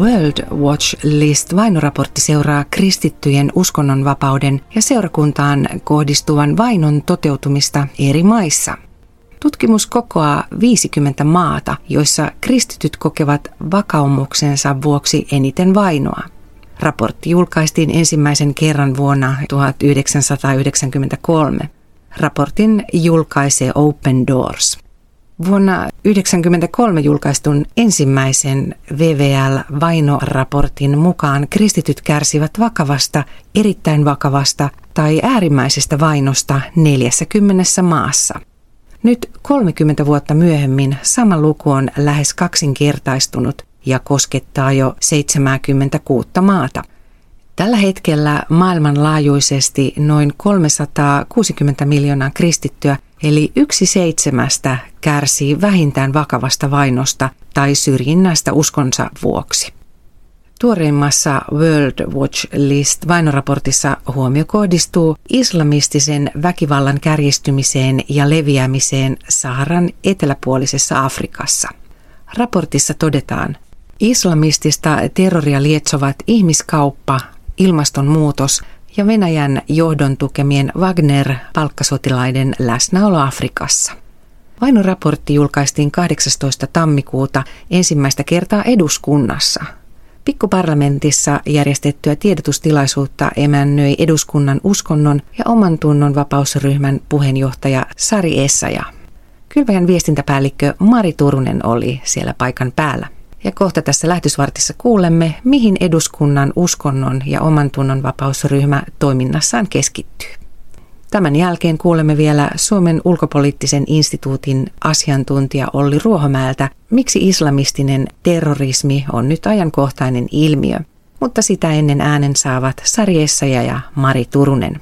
World Watch List -vainoraportti seuraa kristittyjen uskonnonvapauden ja seurakuntaan kohdistuvan vainon toteutumista eri maissa. Tutkimus kokoaa 50 maata, joissa kristityt kokevat vakaumuksensa vuoksi eniten vainoa. Raportti julkaistiin ensimmäisen kerran vuonna 1993. Raportin julkaisee Open Doors. Vuonna 1993 julkaistun ensimmäisen VWL-vainoraportin mukaan kristityt kärsivät vakavasta, erittäin vakavasta tai äärimmäisestä vainosta 40 maassa. Nyt 30 vuotta myöhemmin sama luku on lähes kaksinkertaistunut ja koskettaa jo 76 maata. Tällä hetkellä maailmanlaajuisesti noin 360 miljoonaa kristittyä, eli 1/7 kärsii vähintään vakavasta vainosta tai syrjinnästä uskonsa vuoksi. Tuoreimmassa World Watch List -vainoraportissa huomio kohdistuu islamistisen väkivallan kärjistymiseen ja leviämiseen Saharan eteläpuolisessa Afrikassa. Raportissa todetaan: islamistista terroria lietsovat ihmiskauppa, ilmastonmuutos ja Venäjän johdon tukemien Wagner-palkkasotilaiden läsnäolo Afrikassa. Vainoraportti julkaistiin 18. tammikuuta ensimmäistä kertaa eduskunnassa. Pikkuparlamentissa järjestettyä tiedotustilaisuutta emännöi eduskunnan uskonnon ja omantunnon vapausryhmän puheenjohtaja Sari Essayah. Kylväjän viestintäpäällikkö Mari Turunen oli siellä paikan päällä. Ja kohta tässä lähetysvartissa kuulemme, mihin eduskunnan uskonnon ja omantunnon vapausryhmä toiminnassaan keskittyy. Tämän jälkeen kuulemme vielä Suomen ulkopoliittisen instituutin asiantuntija Olli Ruohomäeltä, miksi islamistinen terrorismi on nyt ajankohtainen ilmiö. Mutta sitä ennen äänen saavat Sari Essayah ja Mari Turunen.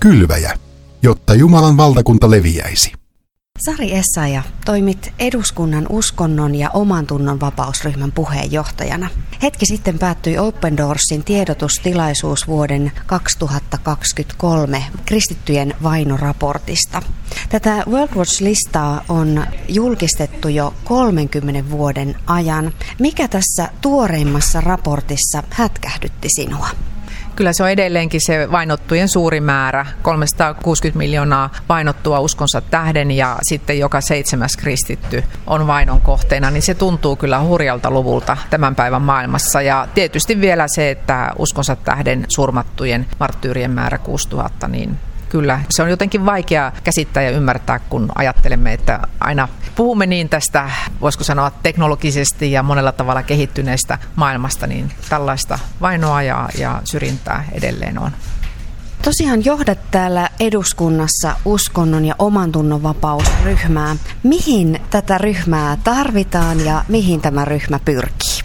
Kylväjä, jotta Jumalan valtakunta leviäisi. Sari Essayah, toimit eduskunnan uskonnon ja omantunnon vapausryhmän puheenjohtajana. Hetki sitten päättyi Open Doorsin tiedotustilaisuus vuoden 2023 kristittyjen vainoraportista. Tätä World Watch-listaa on julkistettu jo 30 vuoden ajan. Mikä tässä tuoreimmassa raportissa hätkähdytti sinua? Kyllä se on edelleenkin se vainottujen suuri määrä, 360 miljoonaa vainottua uskonsa tähden, ja sitten joka 7. kristitty on vainon kohteena, niin se tuntuu kyllä hurjalta luvulta tämän päivän maailmassa. Ja tietysti vielä se, että uskonsa tähden surmattujen marttyyrien määrä 6000, niin kyllä se on jotenkin vaikea käsittää ja ymmärtää, kun ajattelemme, että aina puhumme niin tästä, voisiko sanoa, teknologisesti ja monella tavalla kehittyneestä maailmasta, niin tällaista vainoa ja syrjintää edelleen on. Tosiaan johdat täällä eduskunnassa uskonnon ja omantunnonvapausryhmää. Mihin tätä ryhmää tarvitaan ja mihin tämä ryhmä pyrkii?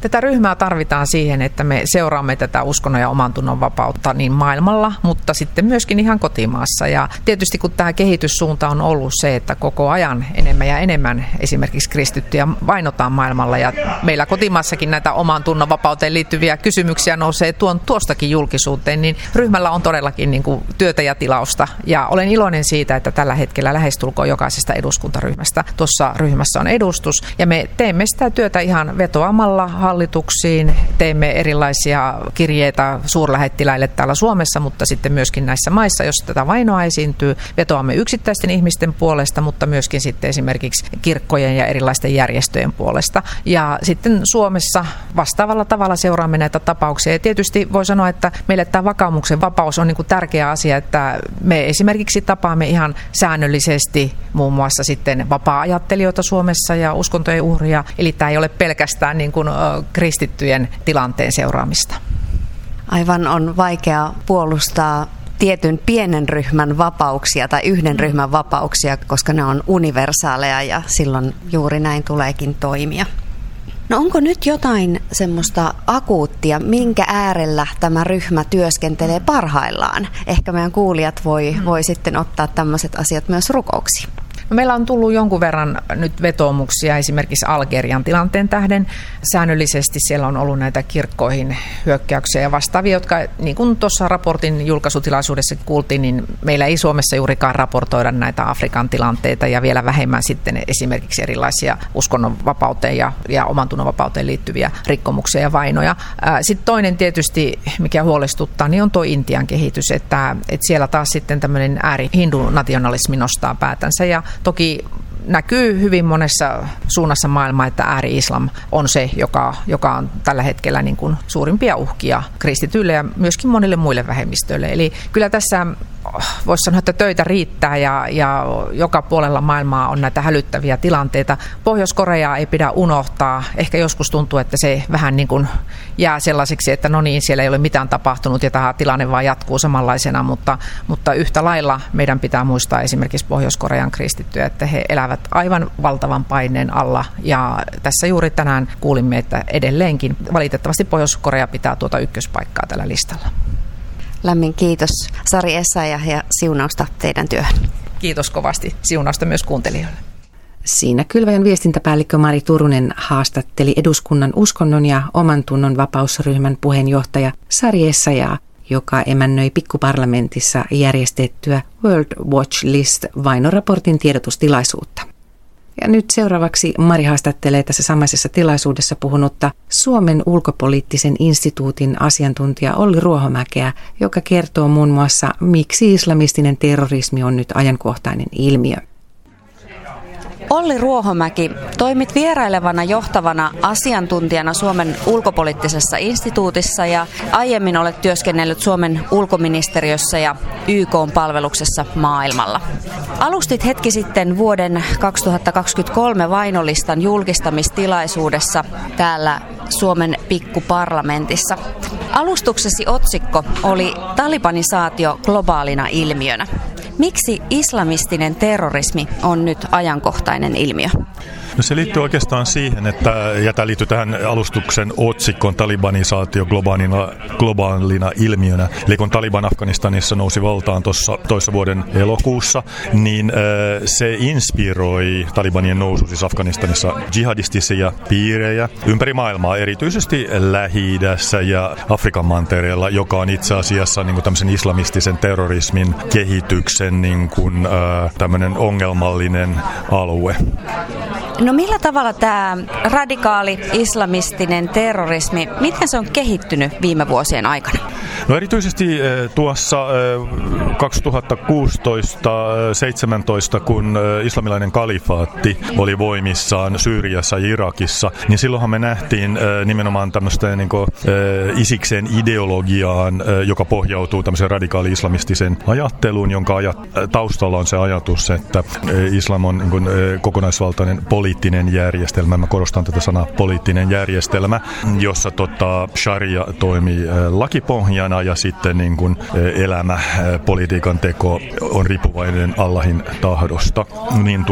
Tätä ryhmää tarvitaan siihen, että me seuraamme tätä uskonnon ja omantunnon vapautta niin maailmalla, mutta sitten myöskin ihan kotimaassa. Ja tietysti kun tämä kehityssuunta on ollut se, että koko ajan enemmän ja enemmän esimerkiksi kristittyjä vainotaan maailmalla, ja meillä kotimaassakin näitä omantunnon vapauteen liittyviä kysymyksiä nousee tuostakin julkisuuteen, niin ryhmällä on todellakin niin kuin työtä ja tilausta. Ja olen iloinen siitä, että tällä hetkellä lähestulkoon jokaisesta eduskuntaryhmästä tuossa ryhmässä on edustus, ja me teemme sitä työtä ihan vetoamalla hallituksiin, teemme erilaisia kirjeitä suurlähettiläille täällä Suomessa, mutta sitten myöskin näissä maissa, jos tätä vainoa esiintyy, vetoamme yksittäisten ihmisten puolesta, mutta myöskin sitten esimerkiksi kirkkojen ja erilaisten järjestöjen puolesta. Ja sitten Suomessa vastaavalla tavalla seuraamme näitä tapauksia. Ja tietysti voi sanoa, että meille tämä vakaumuksen vapaus on niin kuin tärkeä asia, että me esimerkiksi tapaamme ihan säännöllisesti muun muassa sitten vapaa-ajattelijoita Suomessa ja uskontojen uhria, eli tämä ei ole pelkästään niin kuin kristittyjen tilanteen seuraamista. Aivan, on vaikea puolustaa tietyn pienen ryhmän vapauksia tai yhden ryhmän vapauksia, koska ne on universaaleja, ja silloin juuri näin tuleekin toimia. No onko nyt jotain semmoista akuuttia, minkä äärellä tämä ryhmä työskentelee parhaillaan? Ehkä meidän kuulijat voi sitten ottaa tämmöiset asiat myös rukouksiin. No, meillä on tullut jonkun verran nyt vetoomuksia esimerkiksi Algerian tilanteen tähden. Säännöllisesti siellä on ollut näitä kirkkoihin hyökkäyksiä ja vastaavia, jotka niin kuin tuossa raportin julkaisutilaisuudessa kuultiin, niin meillä ei Suomessa juurikaan raportoida näitä Afrikan tilanteita ja vielä vähemmän sitten esimerkiksi erilaisia uskonnonvapauteen ja omantunnonvapauteen liittyviä rikkomuksia ja vainoja. Sitten toinen tietysti, mikä huolestuttaa, niin on tuo Intian kehitys, että siellä taas sitten tämmöinen äärihindunationalismi nostaa päätänsä ja toki näkyy hyvin monessa suunnassa maailmaa, että ääri-islam on se, joka on tällä hetkellä niin kuin suurimpia uhkia kristityille ja myöskin monille muille vähemmistöille. Eli kyllä tässä voisi sanoa, että töitä riittää ja joka puolella maailmaa on näitä hälyttäviä tilanteita. Pohjois-Koreaa ei pidä unohtaa. Ehkä joskus tuntuu, että se vähän niin kuin jää sellaiseksi, että no niin, siellä ei ole mitään tapahtunut ja tämä tilanne vaan jatkuu samanlaisena, mutta yhtä lailla meidän pitää muistaa esimerkiksi Pohjois-Korean kristittyjä, että he elävät aivan valtavan paineen alla ja tässä juuri tänään kuulimme, että edelleenkin valitettavasti Pohjois-Korea pitää tuota ykköspaikkaa tällä listalla. Lämmin kiitos Sari Essayah ja siunausta teidän työhön. Kiitos kovasti. Siunausta myös kuuntelijoille. Siinä Kylväjän viestintäpäällikkö Mari Turunen haastatteli eduskunnan uskonnon ja omantunnon vapausryhmän puheenjohtaja Sari Essayah, joka emännöi pikkuparlamentissa järjestettyä World Watch List vainoraportin tiedotustilaisuutta. Ja nyt seuraavaksi Mari haastattelee tässä samaisessa tilaisuudessa puhunutta Suomen ulkopoliittisen instituutin asiantuntija Olli Ruohomäkeä, joka kertoo muun muassa, miksi islamistinen terrorismi on nyt ajankohtainen ilmiö. Olli Ruohomäki, toimit vierailevana johtavana asiantuntijana Suomen ulkopoliittisessa instituutissa ja aiemmin olet työskennellyt Suomen ulkoministeriössä ja YK:n palveluksessa maailmalla. Alustit hetki sitten vuoden 2023 vainolistan julkistamistilaisuudessa täällä Suomen pikkuparlamentissa. Alustuksesi otsikko oli Talibanisaatio globaalina ilmiönä. Miksi islamistinen terrorismi on nyt ajankohtainen ilmiö? No, se liittyy oikeastaan siihen, ja tämä liittyy tähän alustuksen otsikkoon Talibanisaatio globaalina ilmiönä. Eli kun Taliban Afganistanissa nousi valtaan tuossa toissa vuoden elokuussa, niin se inspiroi Talibanien nousu siis Afganistanissa jihadistisia piirejä ympäri maailmaa, erityisesti Lähi-idässä ja Afrikan mantereella, joka on itse asiassa niin kuin tämmöisen islamistisen terrorismin kehityksen niin kuin, tämmöinen ongelmallinen alue. No, millä tavalla tämä radikaali islamistinen terrorismi, miten se on kehittynyt viime vuosien aikana? No, erityisesti tuossa 2016-17, kun islamilainen kalifaatti oli voimissaan Syyriassa ja Irakissa, niin silloinhan me nähtiin nimenomaan tämmöistä niin kuin Isiksen ideologiaan, joka pohjautuu tämmöiseen radikaali-islamistiseen ajatteluun, jonka taustalla on se ajatus, että islam on niin kuin kokonaisvaltainen poliittinen järjestelmä, mä korostan tätä sanaa poliittinen järjestelmä, jossa sharia toimii lakipohjana ja sitten niin kuin elämä, politiikan teko on riippuvainen Allahin tahdosta. Niin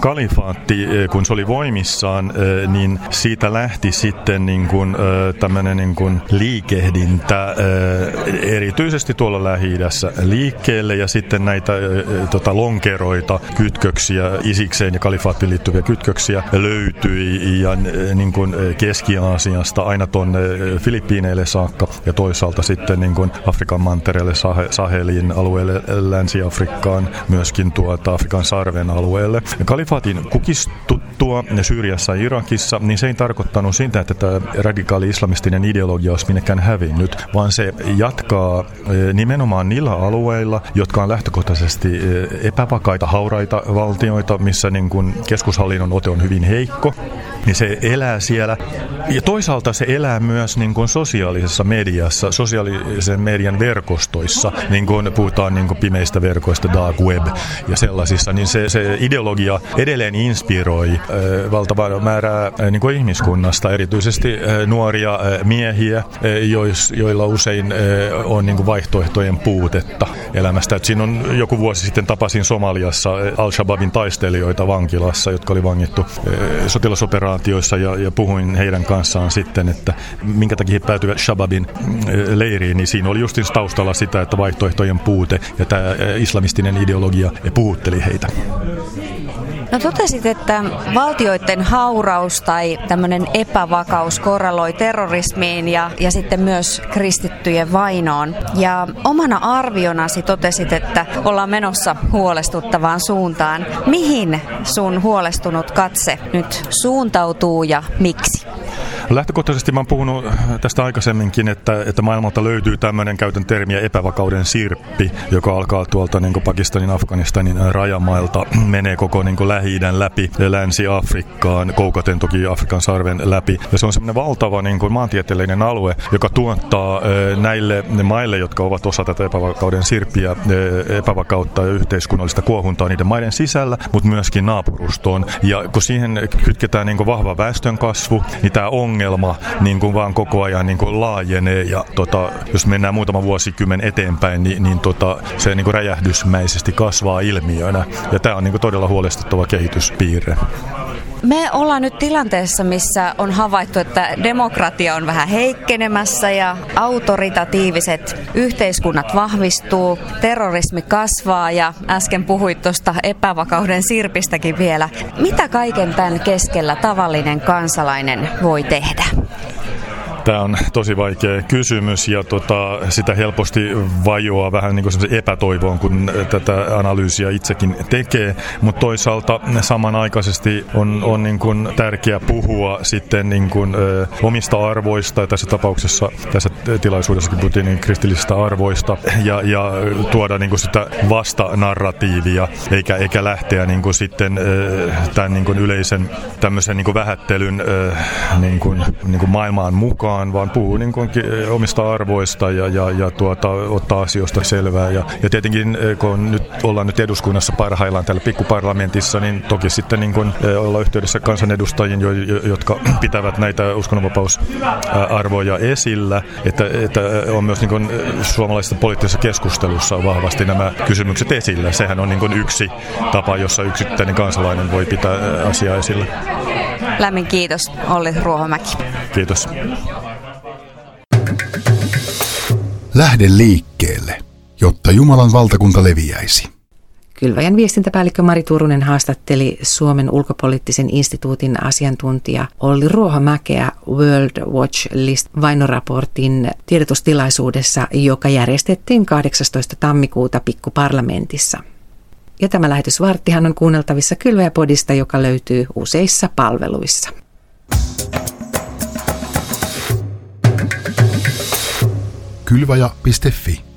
kalifaatti, kun se oli voimissaan, niin siitä lähti sitten niin kuin tämmöinen niin kuin liikehdintä erityisesti tuolla Lähi-idässä liikkeelle ja sitten näitä lonkeroita, kytköksiä, isikseen ja kalifaattiin liittyviä kytköksiä löytyi ja niin kuin Keski-Aasiasta aina tuonne Filippiineille saakka ja toisaalta sitten niin kuin Afrikan mantereelle, Sahelin alueelle, Länsi-Afrikkaan, myöskin Afrikan sarven alueelle. Kalifaatin kukistuttua Syyriassa ja Irakissa, niin se ei tarkoittanut sitä, että tämä radikaali-islamistinen ideologia olisi minnekään hävinnyt, vaan se jatkaa nimenomaan niillä alueilla, jotka on lähtökohtaisesti epävakaita, hauraita valtioita, missä niin kuin keskushallinnon ote on hyvin heikko, niin se elää siellä. Ja toisaalta se elää myös niin kuin sosiaalisessa mediassa, sosiaalisen median verkostoissa, niin kuin puhutaan niin kuin pimeistä verkoista, dark web ja sellaisissa, niin se ideologia edelleen inspiroi valtavaa määrää niin kuin ihmiskunnasta, erityisesti nuoria miehiä, joilla usein on niin kuin vaihtoehtojen puutetta elämästä. Et siinä on joku vuosi sitten tapasin Somaliassa Al-Shabaabin taistelijoita vankilassa, jotka oli vangittu sotilasoperaatioon operaatioissa ja puhuin heidän kanssaan sitten, että minkä takia he päätyivät Shababin leiriin, niin siinä oli justin taustalla sitä, että vaihtoehtojen puute ja tämä islamistinen ideologia puhutteli heitä. No totesit, että valtioiden hauraus tai tämmöinen epävakaus korreloi terrorismiin ja sitten myös kristittyjen vainoon. Ja omana arvionasi totesit, että ollaan menossa huolestuttavaan suuntaan. Mihin sun huolestunut katse nyt suuntautuu ja miksi? Lähtökohtaisesti mä oon puhunut tästä aikaisemminkin, että maailmalta löytyy tämmöinen, käytän termiä, epävakauden sirppi, joka alkaa tuolta niin kuin Pakistanin, Afganistanin rajamailta, menee koko niin kuin Lähi-idän läpi Länsi-Afrikkaan, koukaten toki Afrikan sarven läpi. Ja se on semmoinen valtava niin kuin maantieteellinen alue, joka tuottaa näille maille, jotka ovat osa tätä epävakauden sirppiä, epävakautta ja yhteiskunnallista kuohuntaa niiden maiden sisällä, mutta myöskin naapurustoon. Ja kun siihen kytketään niin kuin vahva väestönkasvu, niin tämä ongelma niin kuin vaan koko ajan niin kuin laajenee ja jos mennään muutama vuosikymmen eteenpäin, niin se niin kuin räjähdysmäisesti kasvaa ilmiönä. Ja tämä on niin kuin todella huolestuttava kehityspiirre. Me ollaan nyt tilanteessa, missä on havaittu, että demokratia on vähän heikkenemässä ja autoritatiiviset yhteiskunnat vahvistuu, terrorismi kasvaa ja äsken puhuit tuosta epävakauden sirpistäkin vielä. Mitä kaiken tämän keskellä tavallinen kansalainen voi tehdä? Tämä on tosi vaikea kysymys ja sitä helposti vajoaa vähän niin kuin epätoivoon, kun tätä analyysiä itsekin tekee. Mutta toisaalta samanaikaisesti on niin kuin tärkeää puhua sitten niin kuin omista arvoista. Tässä tapauksessa, tässä tilaisuudessa puhuttiin niin kristillisistä arvoista ja tuoda niin kuin sitä vastanarratiivia, eikä lähteä niin kuin sitten tämän niin kuin yleisen tämmöisen niin kuin vähättelyn niin kuin maailmaan mukaan, vaan puhuu niin kuin omista arvoista ja ottaa asioista selvää. Ja tietenkin, kun ollaan nyt eduskunnassa parhaillaan täällä pikkuparlamentissa, niin toki sitten niin kuin ollaan yhteydessä kansanedustajiin, jotka pitävät näitä uskonnonvapausarvoja esillä. Että on myös niin kuin suomalaisessa poliittisessa keskustelussa vahvasti nämä kysymykset esillä. Sehän on niin kuin yksi tapa, jossa yksittäinen kansalainen voi pitää asiaa esillä. Lämmin kiitos, Olli Ruohomäki. Kiitos. Lähde liikkeelle, jotta Jumalan valtakunta leviäisi. Kylväjän viestintäpäällikkö Mari Turunen haastatteli Suomen ulkopoliittisen instituutin asiantuntija Olli Ruohomäkeä World Watch List -vainoraportin tiedotustilaisuudessa, joka järjestettiin 18. tammikuuta pikkuparlamentissa. Ja tämä lähetysvarttihan on kuunneltavissa Kylväjä-podista, joka löytyy useissa palveluissa. Kylväjä.fi